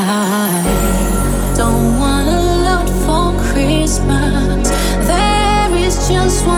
I don't wanna look for Christmas. There is just one.